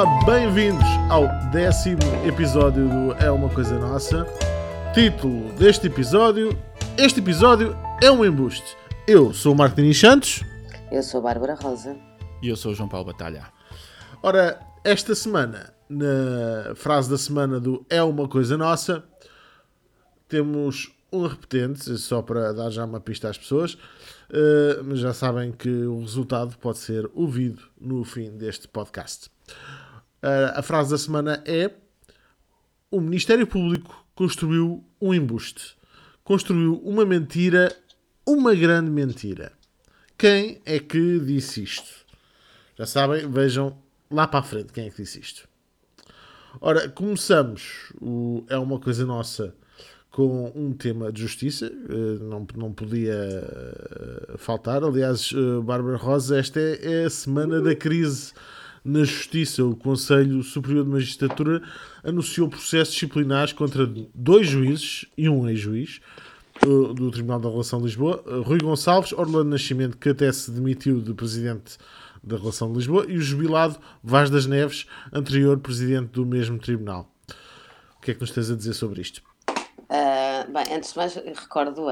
Olá, bem-vindos ao 10º episódio do É Uma Coisa Nossa. Título deste episódio: este episódio é um embuste. Eu sou o Marco Diniz Santos. Eu sou a Bárbara Rosa. E eu sou o João Paulo Batalha. Ora, esta semana, na frase da semana do É Uma Coisa Nossa, temos um repetente, só para dar já uma pista às pessoas, mas já sabem que o resultado pode ser ouvido no fim deste podcast. A frase da semana é: o Ministério Público construiu um embuste, construiu uma mentira, uma grande mentira. Quem é que disse isto? Já sabem, vejam lá para a frente quem é que disse isto. Ora, começamos o É Uma Coisa Nossa com um tema de justiça, não podia faltar. Aliás, Bárbara Rosa, esta é a semana da crise na justiça. O Conselho Superior de Magistratura anunciou processos disciplinares contra 2 juízes e um ex-juiz do Tribunal da Relação de Lisboa, Rui Gonçalves, Orlando Nascimento, que até se demitiu de presidente da Relação de Lisboa, e o jubilado Vaz das Neves, anterior presidente do mesmo tribunal. O que é que nos tens a dizer sobre isto? Bem, antes de mais, recordo,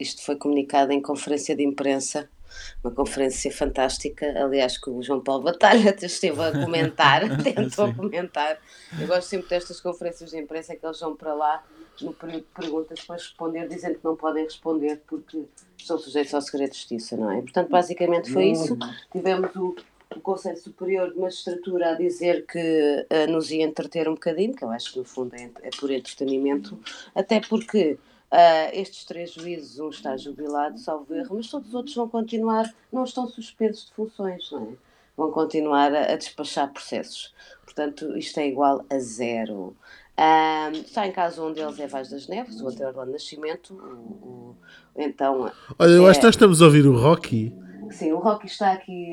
isto foi comunicado em conferência de imprensa, uma conferência fantástica, aliás, que o João Paulo Batalha esteve a comentar, tentou comentar. Eu gosto sempre destas conferências de imprensa que eles vão para lá, no período de perguntas, para responder, dizendo que não podem responder porque são sujeitos ao segredo de justiça, não é? Portanto, basicamente foi isso. Tivemos o Conselho Superior de Magistratura a dizer que nos ia entreter um bocadinho, que eu acho que no fundo é por entretenimento, até porque estes 3 juízes, um está jubilado, salvo erro, mas todos os outros vão continuar, não estão suspensos de funções, não é? Vão continuar a despachar processos. Portanto, isto é igual a zero. Está em casa um deles é Vaz das Neves, o outro é Orlando Nascimento, então... Olha, eu acho que nós estamos a ouvir o Rocky... Sim, o Rocky está aqui,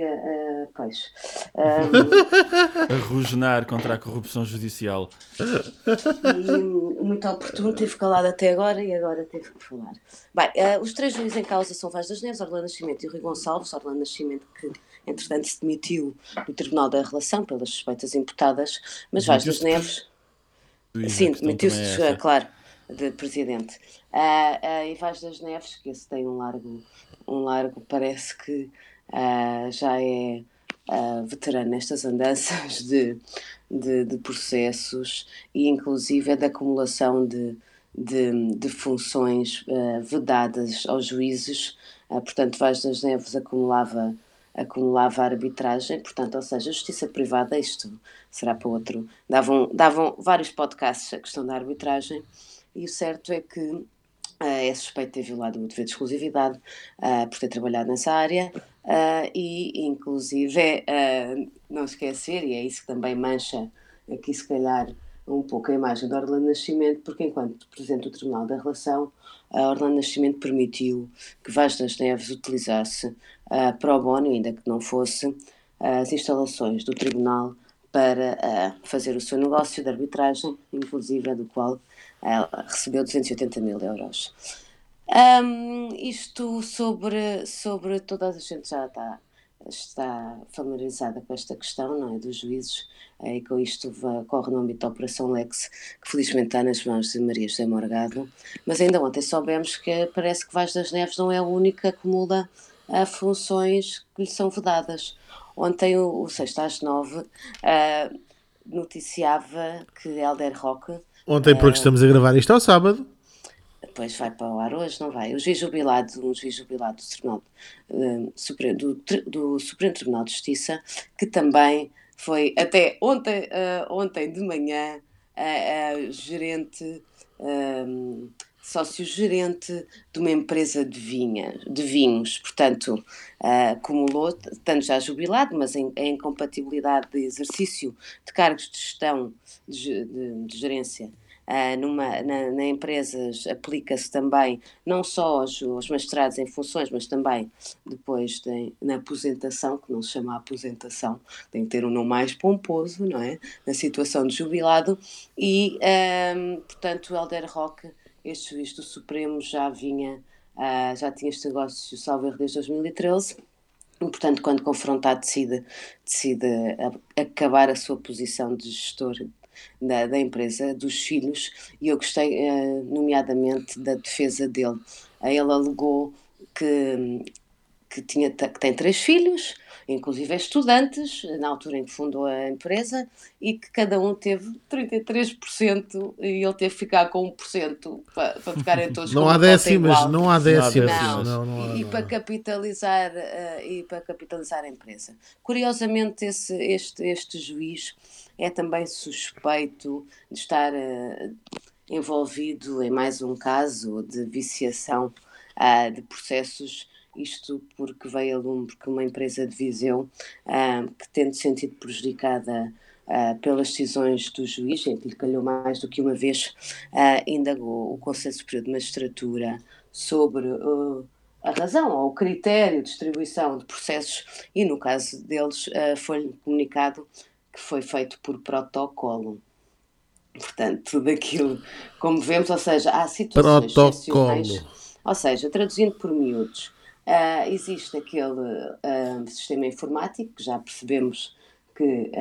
pois... a rosnar contra a corrupção judicial. E, muito oportuno, teve calado até agora e agora teve que falar. Bem, os 3 juízes em causa são Vaz das Neves, Orlando Nascimento e Rui Gonçalves. Orlando Nascimento, que entretanto se demitiu do Tribunal da Relação pelas suspeitas imputadas, mas Vaz das Neves... Sim, demitiu-se, claro, de presidente. E Vaz das Neves, que esse tem um largo, parece que já é veterano nestas andanças de processos e inclusive é da acumulação de funções vedadas aos juízes. Portanto, Vaz das Neves acumulava a arbitragem, portanto, ou seja, a justiça privada, isto será para outro, davam vários podcasts a questão da arbitragem, e o certo é que é suspeito de ter violado o dever de exclusividade por ter trabalhado nessa área, e inclusive não esquecer, e é isso que também mancha aqui se calhar um pouco a imagem de Orlando Nascimento, porque enquanto presidente do Tribunal da Relação, Orlando Nascimento permitiu que Vaz das Neves utilizasse pro bono, ainda que não fosse, as instalações do Tribunal para fazer o seu negócio de arbitragem, inclusive do qual recebeu 280 mil euros. Isto sobre toda a gente já está familiarizada com esta questão, não é, dos juízes, e com isto corre no âmbito da Operação Lex, que felizmente está nas mãos de Maria José Morgado, mas ainda ontem soubemos que parece que Vaz das Neves não é a única que acumula funções que lhe são vedadas. Ontem, o 6 às 9, noticiava que Hélder Roque... Ontem, porque estamos a gravar isto ao sábado. Depois vai para o ar hoje, não vai? O juiz jubilado, do Tribunal do Supremo Tribunal de Justiça, que também foi até ontem de manhã gerente, sócio-gerente de uma empresa de vinhos, portanto, acumulou, tanto já jubilado, mas em incompatibilidade de exercício de cargos de gestão, de gerência. Na empresas aplica-se também não só aos magistrados em funções, mas também depois na aposentação, que não se chama aposentação, tem que ter um nome mais pomposo, não é? Na situação de jubilado e, portanto, o Hélder Roque, este juiz do Supremo, já tinha este negócio, salvo erro, desde 2013, portanto, quando confrontado, decide acabar a sua posição de gestor da empresa, dos filhos, e eu gostei nomeadamente da defesa dele. Ele alegou que tem 3 filhos, inclusive estudantes, na altura em que fundou a empresa, e que cada um teve 33% e ele teve que ficar com 1% para ficarem todos com a décimas, não há décimas. Para capitalizar a empresa. Curiosamente, este juiz é também suspeito de estar envolvido em mais um caso de viciação de processos. Isto porque veio a lume que uma empresa de Viseu, que tendo sentido prejudicada pelas decisões do juiz, em que lhe calhou mais do que uma vez, indagou o Conselho Superior de Magistratura sobre a razão ou o critério de distribuição de processos, e no caso deles foi-lhe comunicado que foi feito por protocolo. Portanto, tudo aquilo, como vemos, ou seja, há situações excepcionais, ou seja, traduzindo por miúdos, existe aquele sistema informático que já percebemos que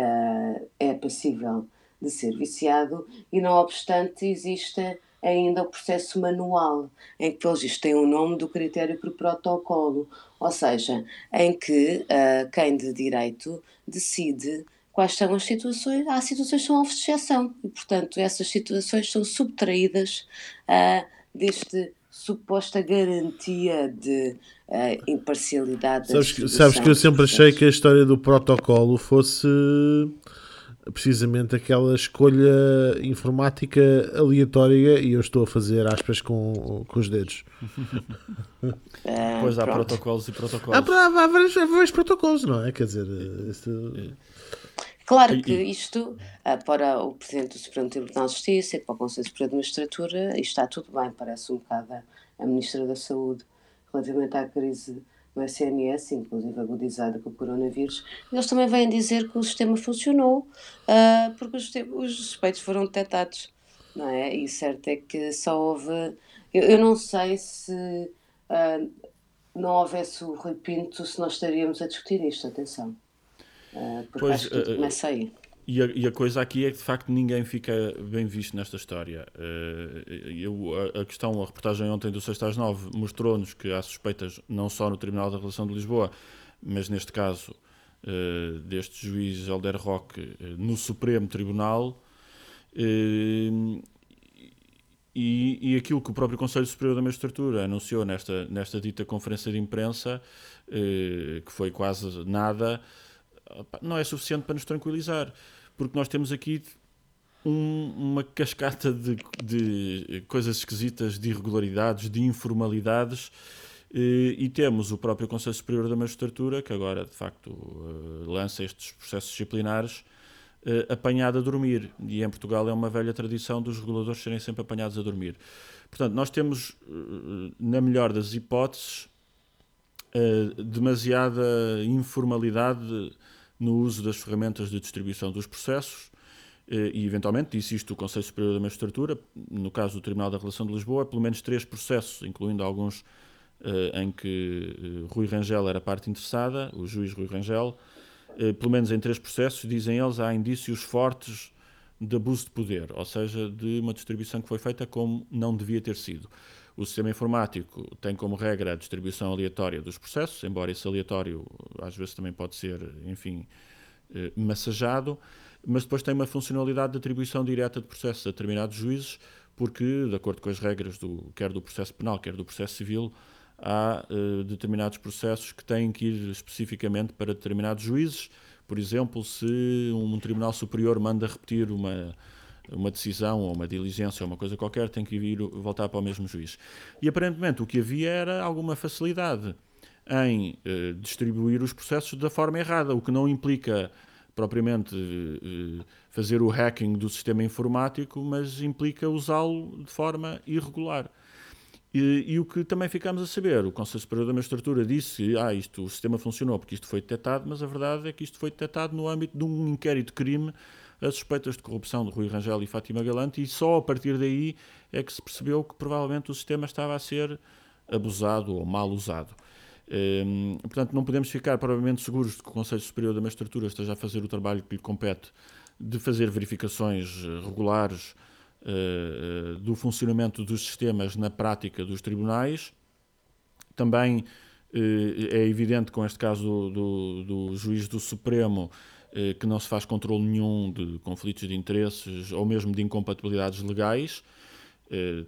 é passível de ser viciado, e não obstante existe ainda o processo manual, em que pelo visto tem o nome do critério por protocolo, ou seja, em que quem de direito decide quais são as situações. Há situações que são alvo de exceção e, portanto, essas situações são subtraídas deste suposta garantia de imparcialidade. Sabes que eu sempre achei que a história do protocolo fosse precisamente aquela escolha informática aleatória, e eu estou a fazer aspas com os dedos. Pois há protocolos e protocolos. Há vários protocolos, não é? Quer dizer... Claro que isto, para o Presidente do Supremo Tribunal de Justiça e para o Conselho Superior de Magistratura, isto está tudo bem, parece um bocado a Ministra da Saúde, relativamente à crise do SNS, inclusive agudizada com o coronavírus. Eles também vêm dizer que o sistema funcionou, porque os suspeitos foram detectados, não é? E certo é que só houve... Eu não sei se não houvesse o Rui Pinto, se nós estaríamos a discutir isto, atenção. Pois, começa aí. E a coisa aqui é que de facto ninguém fica bem visto nesta história. A questão, a reportagem ontem do 6 às 9 mostrou-nos que há suspeitas não só no Tribunal da Relação de Lisboa, mas neste caso deste juiz Hélder Roque no Supremo Tribunal, e aquilo que o próprio Conselho Superior da Magistratura anunciou nesta dita conferência de imprensa, que foi quase nada, não é suficiente para nos tranquilizar, porque nós temos aqui uma cascata de coisas esquisitas, de irregularidades, de informalidades, e temos o próprio Conselho Superior da Magistratura, que agora, de facto, lança estes processos disciplinares apanhado a dormir, e em Portugal é uma velha tradição dos reguladores serem sempre apanhados a dormir. Portanto, nós temos, na melhor das hipóteses, demasiada informalidade no uso das ferramentas de distribuição dos processos, e eventualmente, disse isto o Conselho Superior da Magistratura, no caso do Tribunal da Relação de Lisboa, pelo menos 3 processos, incluindo alguns em que Rui Rangel era parte interessada, o juiz Rui Rangel, pelo menos em 3 processos, dizem eles, há indícios fortes de abuso de poder, ou seja, de uma distribuição que foi feita como não devia ter sido. O sistema informático tem como regra a distribuição aleatória dos processos, embora esse aleatório às vezes também pode ser, enfim, massajado, mas depois tem uma funcionalidade de atribuição direta de processos a determinados juízes, porque, de acordo com as regras quer do processo penal, quer do processo civil, há determinados processos que têm que ir especificamente para determinados juízes. Por exemplo, se um tribunal superior manda repetir uma decisão ou uma diligência ou uma coisa qualquer, tem que vir voltar para o mesmo juiz. E aparentemente o que havia era alguma facilidade em distribuir os processos da forma errada, o que não implica propriamente fazer o hacking do sistema informático, mas implica usá-lo de forma irregular. E o que também ficámos a saber, o Conselho Superior da Magistratura disse isto, o sistema funcionou porque isto foi detectado, mas a verdade é que isto foi detectado no âmbito de um inquérito de crime as suspeitas de corrupção de Rui Rangel e Fátima Galante, e só a partir daí é que se percebeu que provavelmente o sistema estava a ser abusado ou mal usado. Portanto, não podemos ficar provavelmente seguros de que o Conselho Superior da Magistratura esteja a fazer o trabalho que lhe compete de fazer verificações regulares do funcionamento dos sistemas na prática dos tribunais. Também é evidente, com este caso do juiz do Supremo, que não se faz controle nenhum de conflitos de interesses ou mesmo de incompatibilidades legais.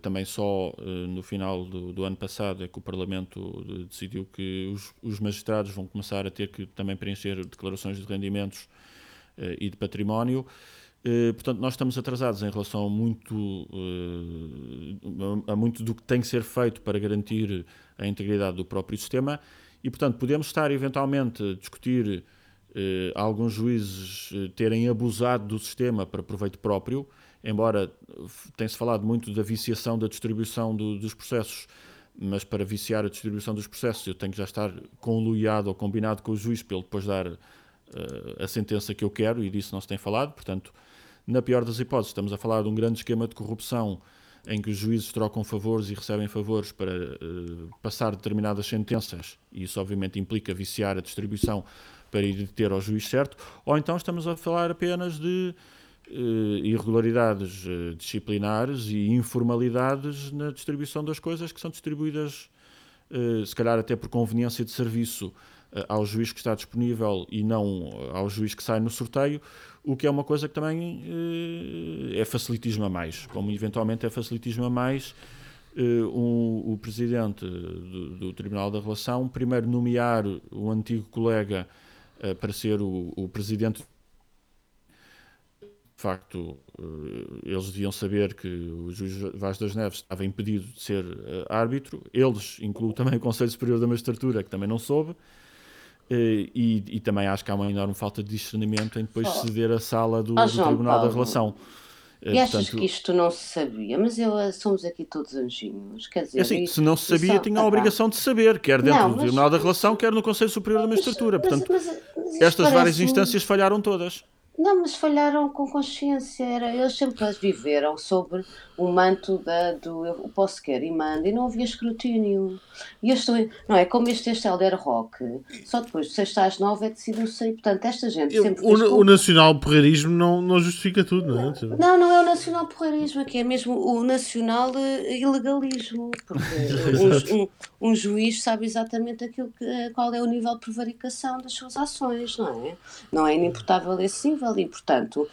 Também só no final do ano passado é que o Parlamento decidiu que os magistrados vão começar a ter que também preencher declarações de rendimentos e de património. Portanto, nós estamos atrasados em relação a muito do que tem que ser feito para garantir a integridade do próprio sistema e, portanto, podemos estar eventualmente a discutir alguns juízes terem abusado do sistema para proveito próprio, embora tem-se falado muito da viciação da distribuição dos processos, mas para viciar a distribuição dos processos eu tenho que já estar conluiado ou combinado com o juiz para ele depois dar a sentença que eu quero, e disso não se tem falado. Portanto, na pior das hipóteses, estamos a falar de um grande esquema de corrupção em que os juízes trocam favores e recebem favores para passar determinadas sentenças, e isso obviamente implica viciar a distribuição para ir ter ao juiz certo, ou então estamos a falar apenas de irregularidades disciplinares e informalidades na distribuição das coisas que são distribuídas, se calhar até por conveniência de serviço, ao juiz que está disponível e não ao juiz que sai no sorteio, o que é uma coisa que também é facilitismo a mais, como eventualmente é facilitismo a mais o presidente do Tribunal da Relação primeiro nomear o antigo colega para ser o presidente. De facto, eles deviam saber que o juiz Vaz das Neves estava impedido de ser árbitro. Eles incluem também o Conselho Superior da Magistratura, que também não soube. E também acho que há uma enorme falta de discernimento em depois ceder a sala do João Tribunal Paulo, da Relação. E achas que isto não se sabia? Mas somos aqui todos anjinhos. Quer dizer, assim, se não se sabia, tinha a obrigação de saber, quer dentro do Tribunal da Relação, quer no Conselho Superior da Magistratura. Portanto, estas várias instâncias falharam todas. Não, mas falharam com consciência. Eles sempre viveram sobre o manto do eu posso, quero e mando, e não havia escrutínio. E não é como este Hélder Roque, só depois de 6 às 9 é decidido o sei. Portanto, esta gente sempre... O nacional porreirismo não justifica tudo, não é? Não é o nacional porreirismo, aqui é mesmo o nacional ilegalismo. Porque um juiz sabe exatamente qual é o nível de prevaricação das suas ações, não é? Não é inimputável esse nível. E, portanto,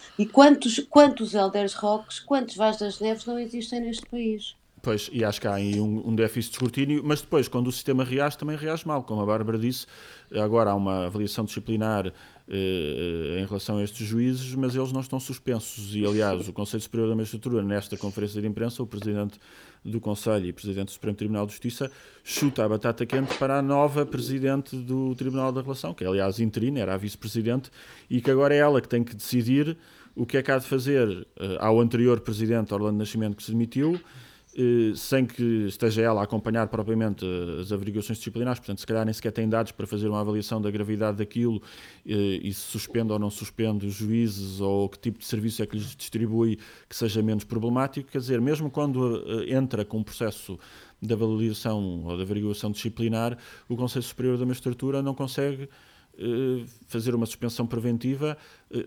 quantos Hélder Roques, quantos Vaz das Neves não existem neste país? Pois, e acho que há aí um déficit de escrutínio, mas depois, quando o sistema reage, também reage mal. Como a Bárbara disse, agora há uma avaliação disciplinar em relação a estes juízes, mas eles não estão suspensos. E, aliás, o Conselho Superior da Magistratura, nesta conferência de imprensa, o Presidente do Conselho e Presidente do Supremo Tribunal de Justiça chuta a batata quente para a nova Presidente do Tribunal da Relação, que, aliás, interina, era a Vice-Presidente, e que agora é ela que tem que decidir o que é que há de fazer ao anterior Presidente, Orlando Nascimento, que se demitiu, sem que esteja ela a acompanhar propriamente as averiguações disciplinares. Portanto, se calhar nem sequer tem dados para fazer uma avaliação da gravidade daquilo e se suspende ou não suspende os juízes ou que tipo de serviço é que lhes distribui que seja menos problemático. Quer dizer, mesmo quando entra com um processo de avaliação ou de averiguação disciplinar, o Conselho Superior da Magistratura não consegue fazer uma suspensão preventiva,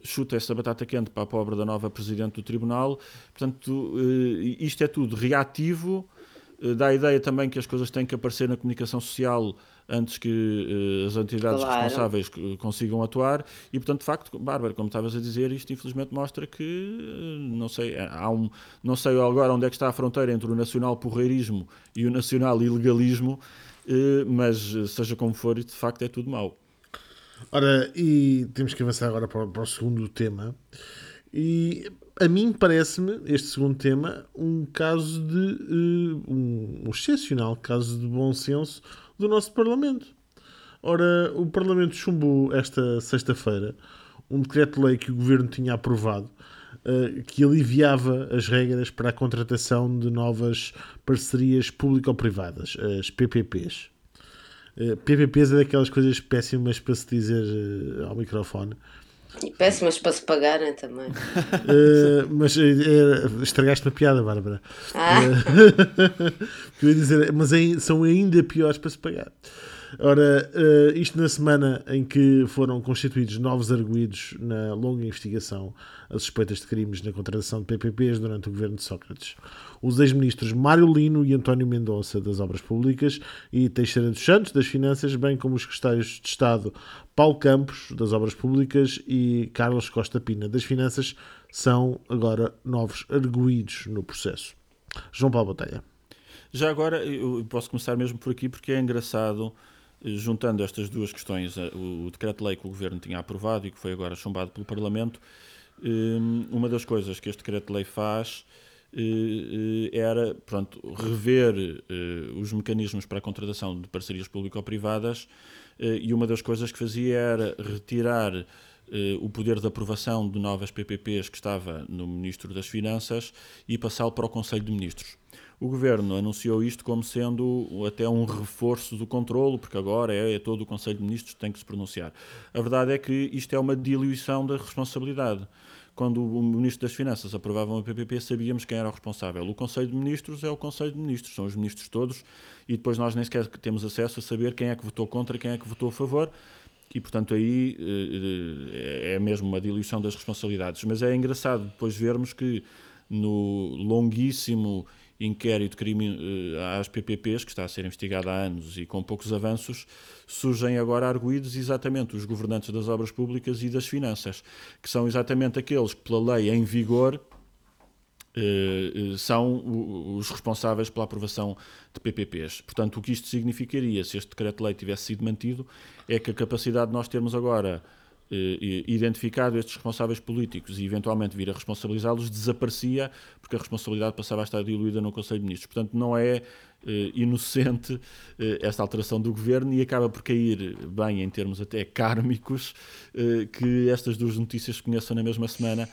chuta essa batata quente para a pobre da nova Presidente do Tribunal. Portanto, isto é tudo reativo, dá a ideia também que as coisas têm que aparecer na comunicação social antes que as entidades responsáveis consigam atuar e, portanto, de facto, Bárbara, como estavas a dizer, isto infelizmente mostra que, não sei agora onde é que está a fronteira entre o nacional porreirismo e o nacional ilegalismo, mas seja como for, de facto é tudo mau. Ora, e temos que avançar agora para o segundo tema. E a mim parece-me, este segundo tema, um caso de... um excepcional caso de bom senso do nosso Parlamento. Ora, o Parlamento chumbou esta sexta-feira um decreto-lei que o Governo tinha aprovado que aliviava as regras para a contratação de novas parcerias público-privadas, as PPPs. PPPs é daquelas coisas péssimas para se dizer ao microfone. E péssimas para se pagarem também. Mas estragaste uma piada, Bárbara. Queria dizer, mas são ainda piores para se pagar. Ora, isto na semana em que foram constituídos novos arguídos na longa investigação a suspeitas de crimes na contratação de PPPs durante o governo de Sócrates. Os ex-ministros Mário Lino e António Mendonça, das Obras Públicas, e Teixeira dos Santos, das Finanças, bem como os secretários de Estado Paulo Campos, das Obras Públicas, e Carlos Costa Pina, das Finanças, são agora novos arguídos no processo. João Paulo Botelha. Já agora, eu posso começar mesmo por aqui, porque é engraçado, juntando estas duas questões, o decreto-lei que o Governo tinha aprovado e que foi agora chumbado pelo Parlamento, uma das coisas que este decreto-lei faz era, pronto, rever os mecanismos para a contratação de parcerias público-privadas, e uma das coisas que fazia era retirar o poder de aprovação de novas PPPs que estava no Ministro das Finanças e passá-lo para o Conselho de Ministros. O Governo anunciou isto como sendo até um reforço do controlo, porque agora é todo o Conselho de Ministros que tem que se pronunciar. A verdade é que isto é uma diluição da responsabilidade. Quando o Ministro das Finanças aprovava uma PPP, sabíamos quem era o responsável. O Conselho de Ministros é o Conselho de Ministros, são os ministros todos, e depois nós nem sequer temos acesso a saber quem é que votou contra e quem é que votou a favor, e, portanto, aí é mesmo uma diluição das responsabilidades. Mas é engraçado depois vermos que no longuíssimo inquérito de crime às PPPs, que está a ser investigado há anos e com poucos avanços, surgem agora arguídos exatamente os governantes das obras públicas e das finanças, que são exatamente aqueles que, pela lei em vigor, são os responsáveis pela aprovação de PPPs. Portanto, o que isto significaria, se este decreto-lei tivesse sido mantido, é que a capacidade de nós termos agora identificado estes responsáveis políticos e eventualmente vir a responsabilizá-los desaparecia, porque a responsabilidade passava a estar diluída no Conselho de Ministros. Portanto, não é inocente esta alteração do Governo e acaba por cair bem em termos até kármicos que estas duas notícias se conheçam na mesma semana,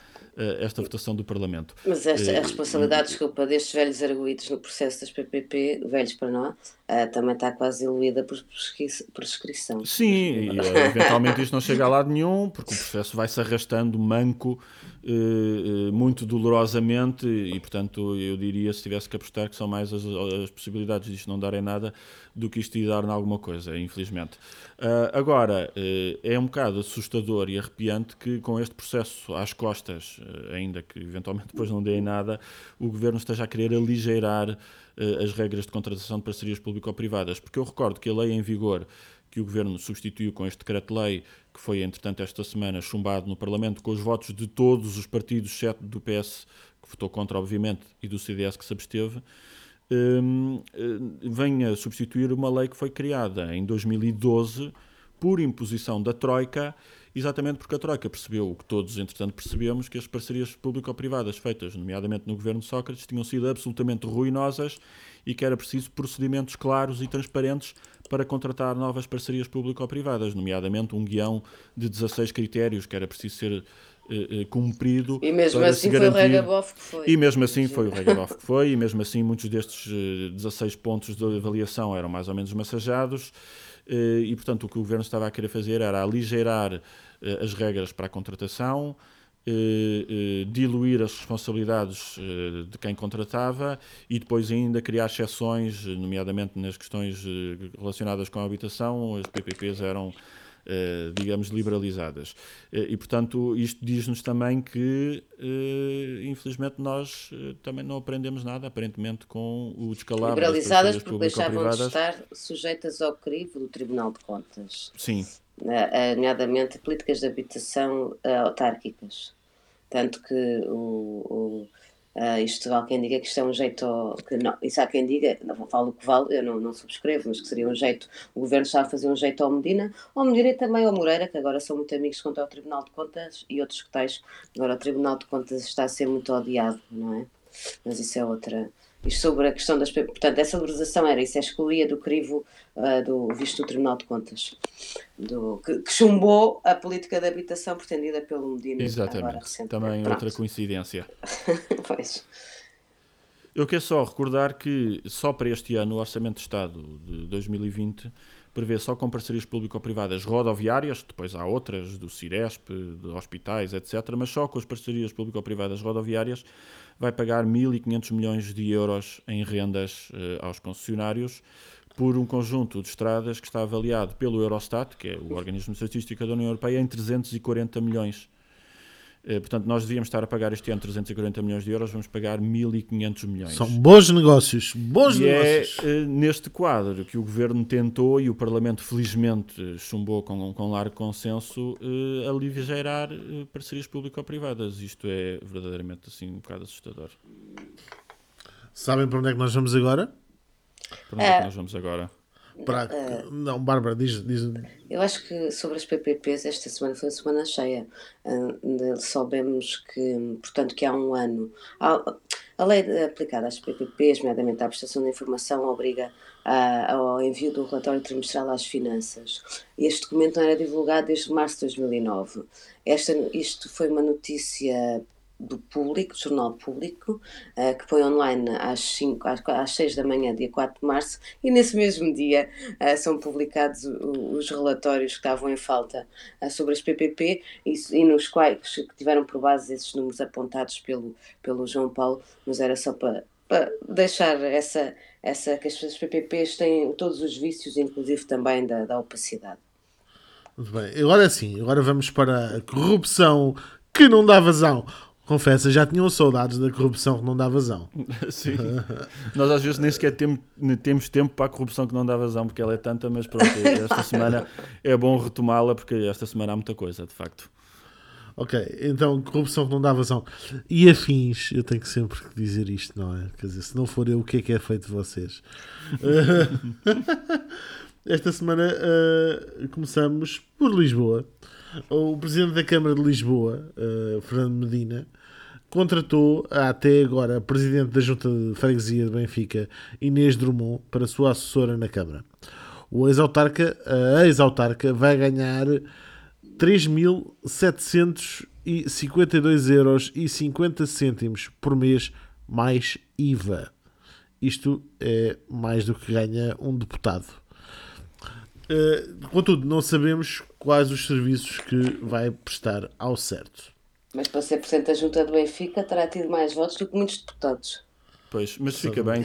esta votação do Parlamento. Mas esta, a responsabilidade, destes velhos arguídos no processo das PPP, velhos para nós, também está quase diluída por prescrição. Sim, e eventualmente isto não chega a lado nenhum, porque o processo vai-se arrastando manco, muito dolorosamente, e portanto eu diria, se tivesse que apostar, que são mais as possibilidades disto não dar em nada do que isto ir dar em alguma coisa, infelizmente. Agora, é um bocado assustador e arrepiante que com este processo às costas, ainda que eventualmente depois não dê em nada, o Governo esteja a querer aligeirar as regras de contratação de parcerias público-privadas, porque eu recordo que a lei em vigor, que o Governo substituiu com este decreto-lei, que foi, entretanto, esta semana chumbado no Parlamento, com os votos de todos os partidos, exceto do PS, que votou contra, obviamente, e do CDS, que se absteve, vem a substituir uma lei que foi criada em 2012 por imposição da Troika, exatamente porque a Troika percebeu o que todos, entretanto, percebemos, que as parcerias público-privadas feitas, nomeadamente no governo de Sócrates, tinham sido absolutamente ruinosas e que era preciso procedimentos claros e transparentes para contratar novas parcerias público-privadas, nomeadamente um guião de 16 critérios que era preciso ser cumprido. E mesmo assim foi o regabof que foi. E mesmo assim foi o regabof que foi, e mesmo assim muitos destes 16 pontos de avaliação eram mais ou menos massageados, e portanto o que o Governo estava a querer fazer era aligeirar as regras para a contratação, diluir as responsabilidades de quem contratava e depois ainda criar exceções, nomeadamente nas questões relacionadas com a habitação. As PPPs eram, digamos, liberalizadas. E, portanto, isto diz-nos também que, infelizmente, nós também não aprendemos nada, aparentemente, com o descalabro das parcerias público-privadas. Liberalizadas porque deixavam de estar sujeitas ao crivo do Tribunal de Contas. Sim. Nomeadamente, políticas de habitação autárquicas. Tanto que isto há quem diga que isto é um jeito, que não, isso há quem diga, não falo o que vale, eu não subscrevo, mas que seria um jeito, o Governo está a fazer um jeito ao Medina e também ao Moreira, que agora são muito amigos quanto ao Tribunal de Contas e outros que tais. Agora o Tribunal de Contas está a ser muito odiado, não é? Mas isso é outra. Isto sobre a questão das... Portanto, essa valorização era isso, excluía do crivo do visto do Tribunal de Contas, que chumbou a política de habitação pretendida pelo Medina. Exatamente. Agora recentemente. Também pronto. Outra coincidência. Pois. Eu quero só recordar que só para este ano o Orçamento de Estado de 2020 prevê só com parcerias público-privadas rodoviárias, depois há outras, do Ciresp, de hospitais, etc., mas só com as parcerias público-privadas rodoviárias vai pagar 1.500 milhões de euros em rendas aos concessionários, por um conjunto de estradas que está avaliado pelo Eurostat, que é o Organismo de Estatística da União Europeia, em 340 milhões. Portanto, nós devíamos estar a pagar este ano 340 milhões de euros, vamos pagar 1.500 milhões. São bons negócios, bons negócios. É neste quadro que o Governo tentou, e o Parlamento felizmente chumbou com largo consenso, aligerar parcerias público-privadas. Isto é verdadeiramente assim, um bocado assustador. Sabem para onde é que nós vamos agora? Para onde é que nós vamos agora? Para... Não, Bárbara, diz. Eu acho que sobre as PPPs esta semana foi uma semana cheia. Soubemos que, portanto, que há um ano a lei aplicada às PPPs, nomeadamente à prestação de informação, obriga ao envio do relatório trimestral às finanças. Este documento não era divulgado desde março de 2009. Isto foi uma notícia do Público, do Jornal Público, que põe online às 6 da manhã, dia 4 de março, e nesse mesmo dia são publicados os relatórios que estavam em falta sobre as PPP e nos quais que tiveram por base esses números apontados pelo João Paulo, mas era só para deixar que as PPPs têm todos os vícios, inclusive também da opacidade. Muito bem, agora sim, agora vamos para a corrupção que não dá vazão. Confessa, já tinham saudades da corrupção que não dá vazão. Sim. Nós às vezes nem sequer temos tempo para a corrupção que não dá vazão, porque ela é tanta, mas pronto, esta semana é bom retomá-la, porque esta semana há muita coisa, de facto. Ok, então corrupção que não dá vazão. E afins, eu tenho que sempre dizer isto, não é? Quer dizer, se não for eu, o que é feito de vocês? Esta semana começamos por Lisboa. O Presidente da Câmara de Lisboa, Fernando Medina, contratou até agora a Presidente da Junta de Freguesia de Benfica, Inês Drummond, para sua assessora na Câmara. A ex-autarca vai ganhar 3.752,50€ por mês, mais IVA. Isto é mais do que ganha um deputado. Contudo, não sabemos quais os serviços que vai prestar ao certo. Mas para ser Presidente da Junta de Benfica terá tido mais votos do que muitos deputados. Pois, mas fica bem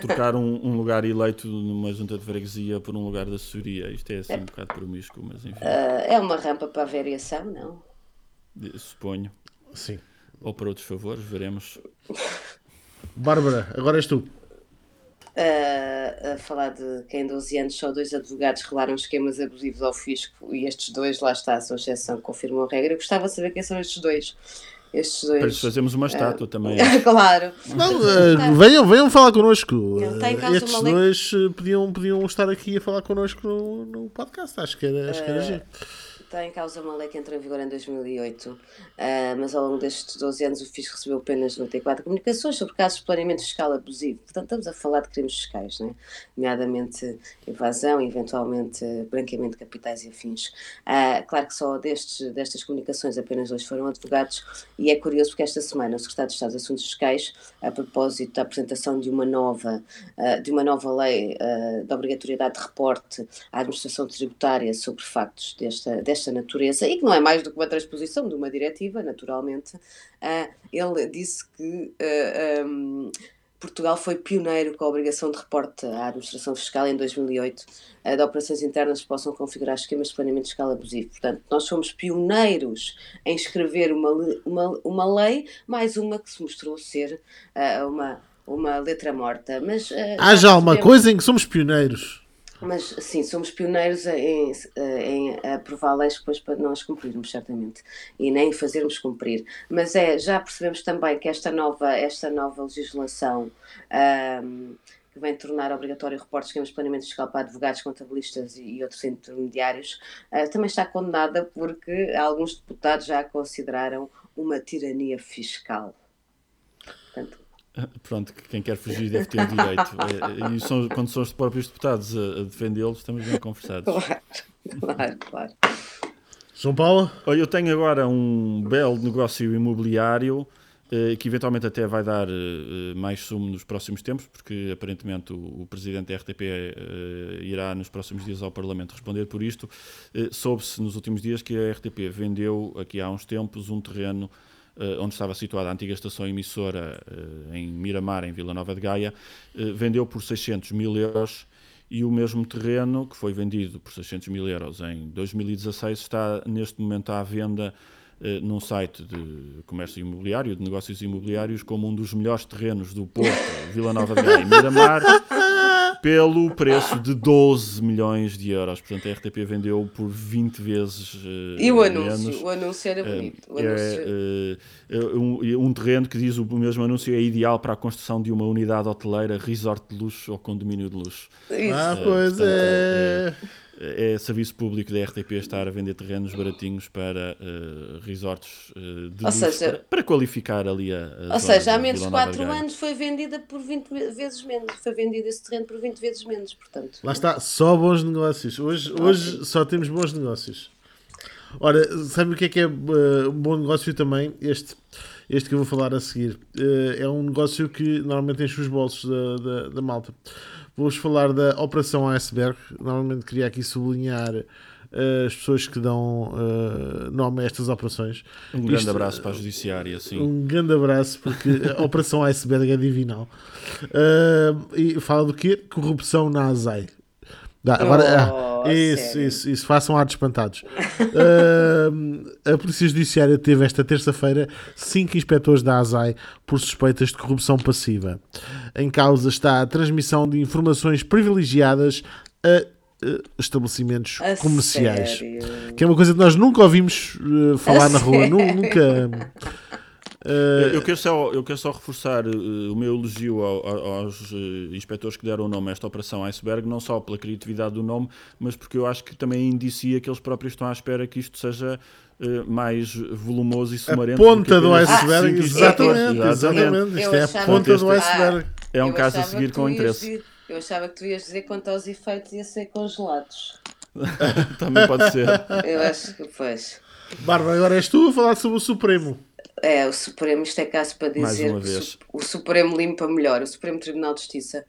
trocar um lugar eleito numa junta de freguesia por um lugar de assessoria. Isto é assim um bocado promíscuo, mas enfim. É uma rampa para a variação, não? Suponho. Sim. Ou para outros favores, veremos. Bárbara, agora és tu. A falar de que em 12 anos só 2 advogados rolaram esquemas abusivos ao fisco, e estes dois, lá está, a sua exceção confirmou a regra. Eu gostava de saber quem são estes dois. Para isso fazemos uma estátua também. Claro. Não, venham falar connosco. Estes dois podiam estar aqui a falar connosco no podcast. Acho que era gente. Está em causa uma lei que entrou em vigor em 2008, mas ao longo destes 12 anos o fisco recebeu apenas 94 comunicações sobre casos de planeamento fiscal abusivo. Portanto, estamos a falar de crimes fiscais, não é? Nomeadamente evasão e eventualmente branqueamento de capitais e afins. Claro que só destas comunicações apenas 2 foram advogados, e é curioso porque esta semana o Secretário de Estado dos Assuntos Fiscais, a propósito da apresentação de uma nova lei de obrigatoriedade de reporte à administração tributária sobre factos desta natureza, e que não é mais do que uma transposição de uma diretiva, naturalmente, ele disse que Portugal foi pioneiro com a obrigação de reporte à administração fiscal em 2008 de operações internas que possam configurar esquemas de planeamento fiscal abusivo. Portanto, nós fomos pioneiros em escrever uma lei, mais uma que se mostrou ser uma letra morta. Mas, há já alguma coisa em que somos pioneiros. Mas, sim, somos pioneiros em aprovar leis depois para nós cumprirmos, certamente, e nem fazermos cumprir. Mas já percebemos também que esta nova legislação que vem tornar obrigatório o reporte de esquemas de planeamento fiscal para advogados, contabilistas e outros intermediários, também está condenada, porque alguns deputados já a consideraram uma tirania fiscal. Portanto, pronto, quem quer fugir deve ter o direito. E quando são os próprios deputados a defendê-los, estamos bem conversados. Claro. João Paulo? Olha, eu tenho agora um belo negócio imobiliário que eventualmente até vai dar mais sumo nos próximos tempos, porque aparentemente o Presidente da RTP irá nos próximos dias ao Parlamento responder por isto. Soube-se nos últimos dias que a RTP vendeu aqui há uns tempos um terreno onde estava situada a antiga estação emissora em Miramar, em Vila Nova de Gaia, vendeu por 600 mil euros E o mesmo terreno, que foi vendido por 600 mil euros em 2016, está neste momento à venda num site de comércio imobiliário, de negócios imobiliários, como um dos melhores terrenos do Porto, Vila Nova de Gaia e Miramar, pelo preço de 12 milhões de euros. Portanto, a RTP vendeu por 20 vezes e o anúncio, menos. O anúncio era bonito. O anúncio... um terreno que diz o mesmo anúncio é ideal para a construção de uma unidade hoteleira, resort de luxo ou condomínio de luxo. Isso. Pois portanto, é... É serviço público da RTP estar a vender terrenos baratinhos para resorts de luxo, seja, para qualificar ali a ou seja, há menos de 4 anos foi vendida por 20 vezes menos, foi vendido esse terreno por 20 vezes menos, portanto. Lá está, só bons negócios. Hoje só temos bons negócios. Ora, sabe o que é um bom negócio também? Este que eu vou falar a seguir. É um negócio que normalmente enche os bolsos da malta. Vou-vos falar da Operação Iceberg. Normalmente queria aqui sublinhar as pessoas que dão nome a estas operações. Um grande abraço para a Judiciária, sim. Um grande abraço, porque a Operação Iceberg é divinal. E fala do quê? Corrupção na ASAE. Isso, façam ar de espantados. A Polícia Judiciária teve esta terça-feira 5 inspectores da ASAE por suspeitas de corrupção passiva. Em causa está a transmissão de informações privilegiadas a estabelecimentos comerciais. Sério? Que é uma coisa que nós nunca ouvimos falar na rua. Nunca... Eu quero só reforçar o meu elogio aos inspectores que deram o nome a esta Operação Iceberg, não só pela criatividade do nome, mas porque eu acho que também indicia que eles próprios estão à espera que isto seja mais volumoso e sumarento. A ponta do iceberg, exatamente. Isto é a ponta do iceberg. É um caso a seguir com interesse. Eu achava que tu ias dizer quanto aos efeitos ia ser congelados. Também pode ser. Eu acho que pois. Bárbara, agora és tu a falar sobre o Supremo. É, o Supremo, isto é caso para dizer que o Supremo limpa melhor, o Supremo Tribunal de Justiça,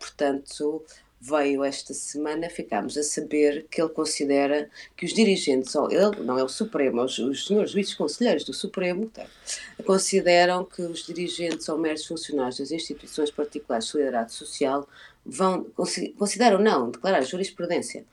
portanto, veio esta semana, ficámos a saber que ele considera que os dirigentes, ou ele, não é o Supremo, os senhores juízes conselheiros do Supremo, tá, consideram que os dirigentes ou meros funcionários das instituições particulares de solidariedade social declarar jurisprudência,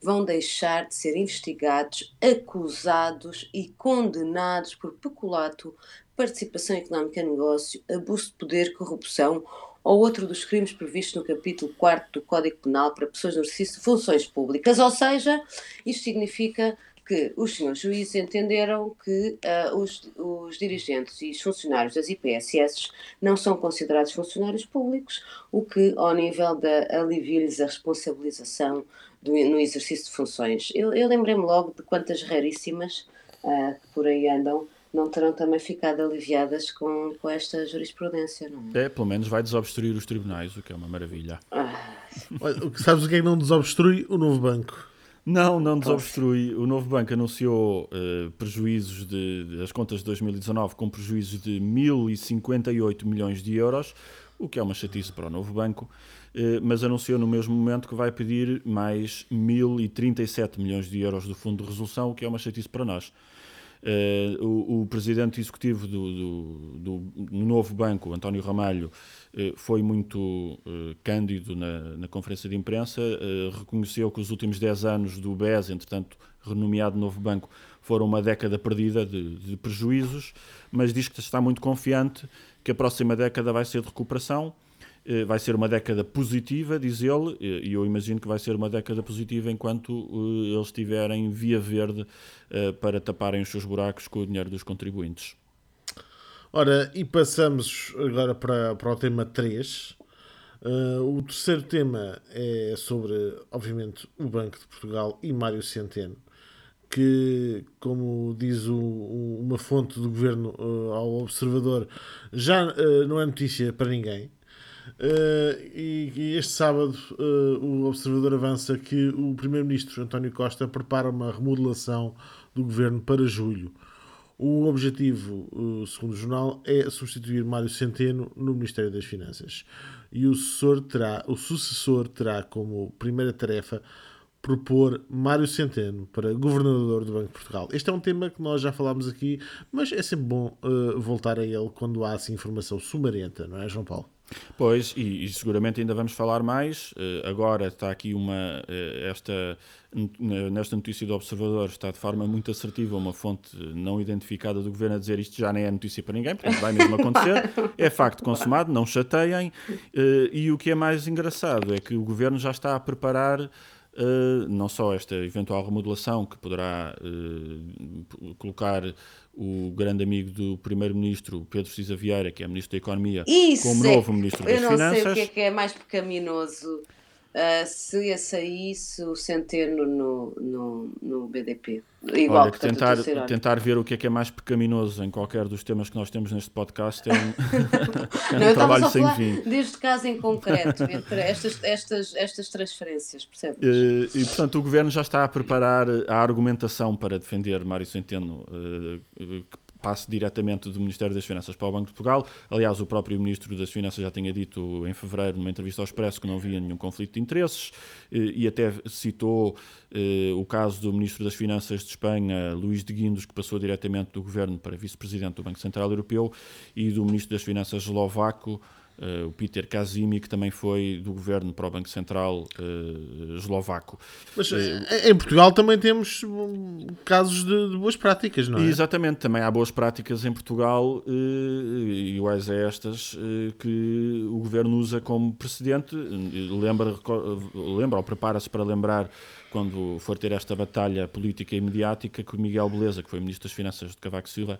vão deixar de ser investigados, acusados e condenados por peculato, participação económica em negócio, abuso de poder, corrupção ou outro dos crimes previstos no capítulo 4º do Código Penal para pessoas no exercício de funções públicas. Ou seja, isto significa que os senhores juízes entenderam que os dirigentes e os funcionários das IPSS não são considerados funcionários públicos, o que, ao nível da alivia-lhes a responsabilização no exercício de funções. Eu lembrei-me logo de quantas raríssimas que por aí andam não terão também ficado aliviadas com esta jurisprudência, não é? É, pelo menos vai desobstruir os tribunais, o que é uma maravilha. Sabes o que é que não desobstrui? O Novo Banco. Não desobstrui. O Novo Banco anunciou prejuízos as contas de 2019 com prejuízos de 1.058 milhões de euros, o que é uma chatice para o Novo Banco, mas anunciou no mesmo momento que vai pedir mais 1.037 milhões de euros do Fundo de Resolução, o que é uma chatice para nós. O presidente executivo do Novo Banco, António Ramalho, foi muito cândido na conferência de imprensa, reconheceu que os últimos 10 anos do BES, entretanto renomeado Novo Banco, foram uma década perdida de prejuízos, mas diz que está muito confiante que a próxima década vai ser de recuperação, vai ser uma década positiva, diz ele, e eu imagino que vai ser uma década positiva enquanto eles tiverem via verde para taparem os seus buracos com o dinheiro dos contribuintes. Ora, e passamos agora para o tema 3. O terceiro tema é sobre, obviamente, o Banco de Portugal e Mário Centeno, que, como diz uma fonte do governo ao Observador, já não é notícia para ninguém. E este sábado o Observador avança que o Primeiro-Ministro António Costa prepara uma remodelação do governo para julho. O objetivo, segundo o jornal, é substituir Mário Centeno no Ministério das Finanças. E o sucessor terá como primeira tarefa propor Mário Centeno para Governador do Banco de Portugal. Este é um tema que nós já falámos aqui, mas é sempre bom voltar a ele quando há assim informação sumarenta, não é, João Paulo? Pois, e seguramente ainda vamos falar mais. Agora está aqui nesta notícia do Observador, está de forma muito assertiva uma fonte não identificada do Governo a dizer isto já nem é notícia para ninguém, portanto vai mesmo acontecer, é facto consumado, não chateiem. E o que é mais engraçado é que o Governo já está a preparar não só esta eventual remodelação que poderá colocar o grande amigo do Primeiro-Ministro, Pedro Cisa Vieira, que é Ministro da Economia, como novo Ministro das Finanças. Eu não sei o que é mais pecaminoso, se ia sair o Centeno no BDP. Igual, olha, que tentar ver o que é mais pecaminoso em qualquer dos temas que nós temos neste podcast é um trabalho sem fim. Deste caso em concreto, entre estas transferências, percebes? E, portanto, o Governo já está a preparar a argumentação para defender Mário Centeno, que passe diretamente do Ministério das Finanças para o Banco de Portugal. Aliás, o próprio Ministro das Finanças já tinha dito em fevereiro, numa entrevista ao Expresso, que não havia nenhum conflito de interesses, e até citou o caso do Ministro das Finanças de Espanha, Luís de Guindos, que passou diretamente do Governo para Vice-Presidente do Banco Central Europeu, e do Ministro das Finanças eslovaco, o Peter Kazimi, que também foi do Governo para o Banco Central eslovaco. Mas em Portugal também temos casos de boas práticas, não é? Exatamente, também há boas práticas em Portugal, e quais é estas que o Governo usa como precedente. Lembra ou prepara-se para lembrar, quando for ter esta batalha política e mediática, que o Miguel Beleza, que foi Ministro das Finanças de Cavaco Silva,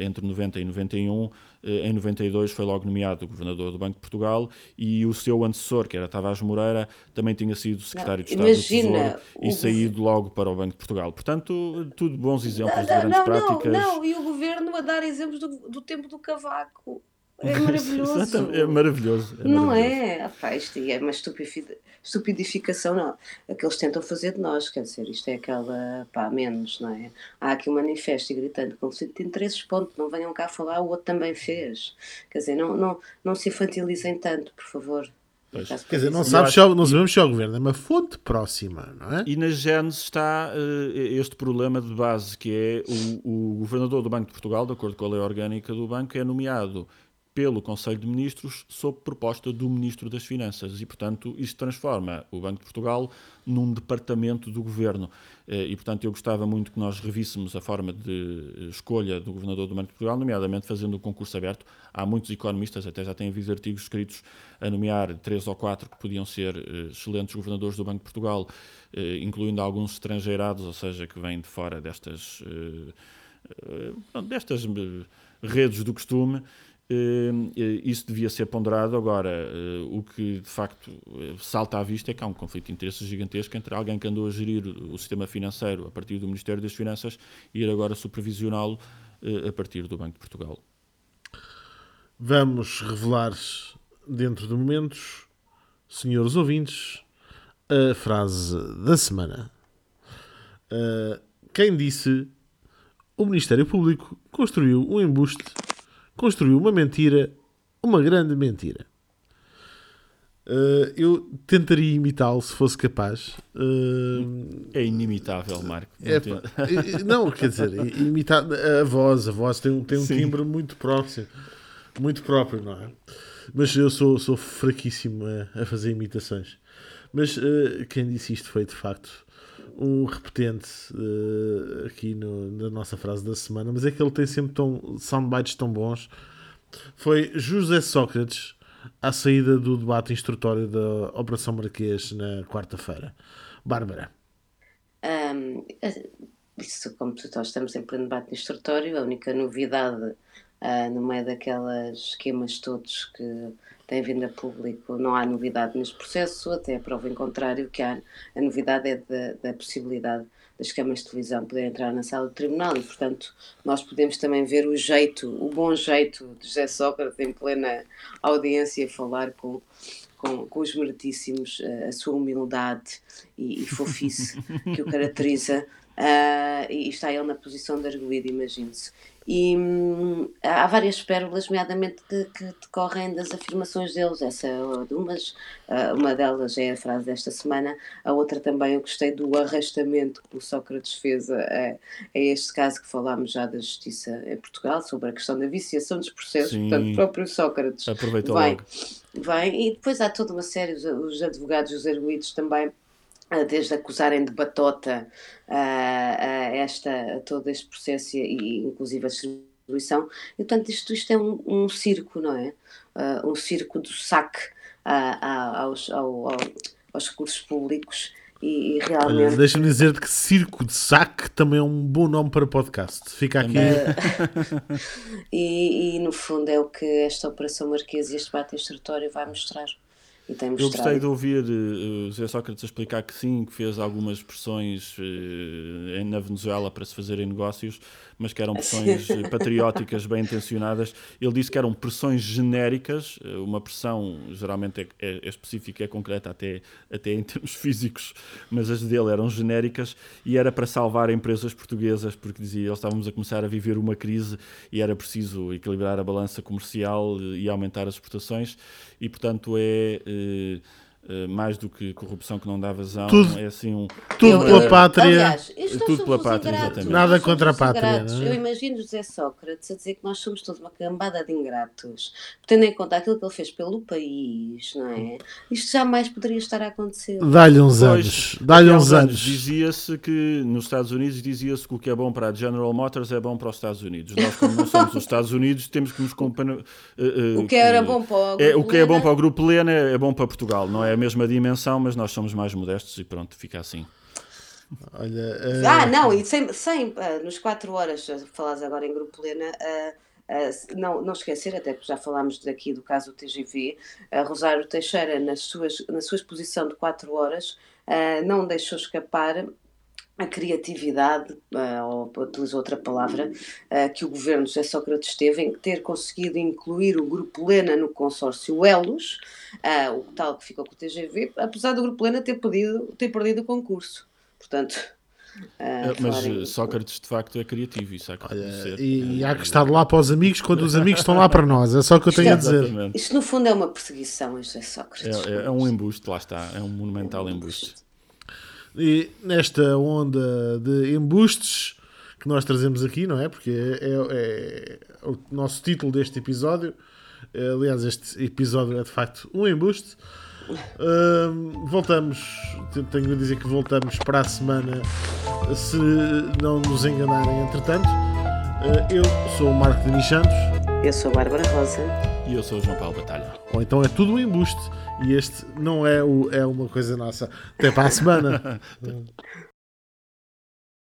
entre 90 e 91, em 92 foi logo nomeado Governador do Banco de Portugal, e o seu antecessor, que era Tavares Moreira, também tinha sido Secretário de Estado do Tesouro e saído logo para o Banco de Portugal. Portanto, tudo bons exemplos de grandes práticas. E o Governo a dar exemplos do tempo do Cavaco. É maravilhoso. Exatamente. É maravilhoso. Não é? Isto é uma estupidificação, não. É que eles tentam fazer de nós, quer dizer, isto é aquela, menos, não é? Há aqui um manifesto gritando, conflito de interesses, ponto, não venham cá falar, o outro também fez. Quer dizer, não se infantilizem tanto, por favor. Quer dizer, não sabemos se é o Governo, é uma fonte próxima, não é? E na gênese está este problema de base, que é o Governador do Banco de Portugal, de acordo com a lei orgânica do Banco, é nomeado pelo Conselho de Ministros, sob proposta do Ministro das Finanças. E, portanto, isso transforma o Banco de Portugal num departamento do Governo. E, portanto, eu gostava muito que nós revíssemos a forma de escolha do Governador do Banco de Portugal, nomeadamente fazendo um concurso aberto. Há muitos economistas, até já têm havido artigos escritos a nomear 3 ou 4 que podiam ser excelentes Governadores do Banco de Portugal, incluindo alguns estrangeirados, ou seja, que vêm de fora destas redes do costume. Isso devia ser ponderado. Agora, o que de facto salta à vista é que há um conflito de interesses gigantesco entre alguém que andou a gerir o sistema financeiro a partir do Ministério das Finanças e ir agora supervisioná-lo a partir do Banco de Portugal. Vamos revelar dentro de momentos, senhores ouvintes, a frase da semana. Quem disse: o Ministério Público construiu um embuste, construiu uma mentira, uma grande mentira. Eu tentaria imitá-lo se fosse capaz. É inimitável, Marco. Não, quer dizer, imitar a voz tem um timbre muito próximo, muito próprio, não é? Mas eu sou fraquíssimo a fazer imitações. Mas quem disse isto foi, de facto, um repetente aqui na nossa frase da semana, mas é que ele tem sempre soundbites tão bons. Foi José Sócrates à saída do debate instrutório da Operação Marquês na quarta-feira. Bárbara. Isso, como nós estamos em pleno debate instrutório, a única novidade no meio daqueles esquemas todos que tem vindo a público, não há novidade neste processo, até a prova em contrário, que a novidade é da possibilidade das câmaras de televisão poderem entrar na sala do tribunal e, portanto, nós podemos também ver o bom jeito de José Sócrates em plena audiência falar com os meritíssimos, a sua humildade e fofice que o caracteriza, e está ele na posição de arguido, imagino-se. E há várias pérolas, nomeadamente, que decorrem das afirmações deles. Essa é de uma delas é a frase desta semana. A outra também eu gostei do arrastamento que o Sócrates fez a este caso que falámos já da Justiça em Portugal, sobre a questão da viciação dos processos. Sim. Portanto, o próprio Sócrates aproveitou vai. E depois há toda uma série, os advogados, os arguidos também, desde acusarem de batota a todo este processo e inclusive a distribuição. E, portanto, isto é um circo, não é? Um circo do saque aos recursos públicos e realmente... Olha, deixa-me dizer-te que circo de saque também é um bom nome para podcast. Fica aqui. E, no fundo, é o que esta Operação Marquês e este debate instrutório vai mostrar. Eu gostei de ouvir José Sócrates explicar que sim, que fez algumas pressões na Venezuela para se fazerem negócios, mas que eram pressões patrióticas, bem intencionadas. Ele disse que eram pressões genéricas, uma pressão geralmente é específica, é concreta, até em termos físicos, mas as dele eram genéricas e era para salvar empresas portuguesas, porque dizia que estávamos a começar a viver uma crise e era preciso equilibrar a balança comercial e aumentar as exportações e, portanto, mais do que corrupção que não dá vazão, tudo, é assim tudo pela pátria. Aliás, tudo pela pátria, exatamente. Nada contra a pátria. Não é? Eu imagino José Sócrates a dizer que nós somos todos uma cambada de ingratos, tendo em conta aquilo que ele fez pelo país, não é? Isto jamais poderia estar a acontecer. Dá-lhe uns anos. Dá-lhe uns anos. Dizia-se que nos Estados Unidos dizia-se que o que é bom para a General Motors é bom para os Estados Unidos. Nós, como não somos os Estados Unidos, temos que nos comparar. O que era bom para o Grupo Lena, o que é bom para o Grupo Lena é bom para Portugal, não é? É a mesma dimensão, mas nós somos mais modestos e pronto, fica assim. Olha, não, e sem nos 4 horas, falas agora em Grupo Lena, não esquecer, até que já falámos daqui do caso do TGV, Rosário Teixeira, na sua exposição de 4 horas, não deixou escapar a criatividade, ou utilizo outra palavra, que o governo José Sócrates teve em ter conseguido incluir o Grupo Lena no consórcio Elos, o tal que ficou com o TGV, apesar do Grupo Lena ter perdido o concurso. Portanto... Mas Sócrates de facto é criativo, isso há que dizer. E há que estar lá para os amigos quando os amigos estão lá para nós, é só o que eu tenho a dizer. Isto no fundo é uma perseguição, isto é Sócrates. É um embuste, lá está, é um monumental embuste. E nesta onda de embustes que nós trazemos aqui, não é? Porque é o nosso título deste episódio. Aliás, este episódio é de facto um embuste. Voltamos, tenho a dizer que voltamos para a semana, se não nos enganarem entretanto. Eu sou o Marco de Michantos. Eu sou a Bárbara Rosa. E eu sou o João Paulo Batalha. Ou então é tudo um embuste. E este não é uma coisa nossa. Até para a semana.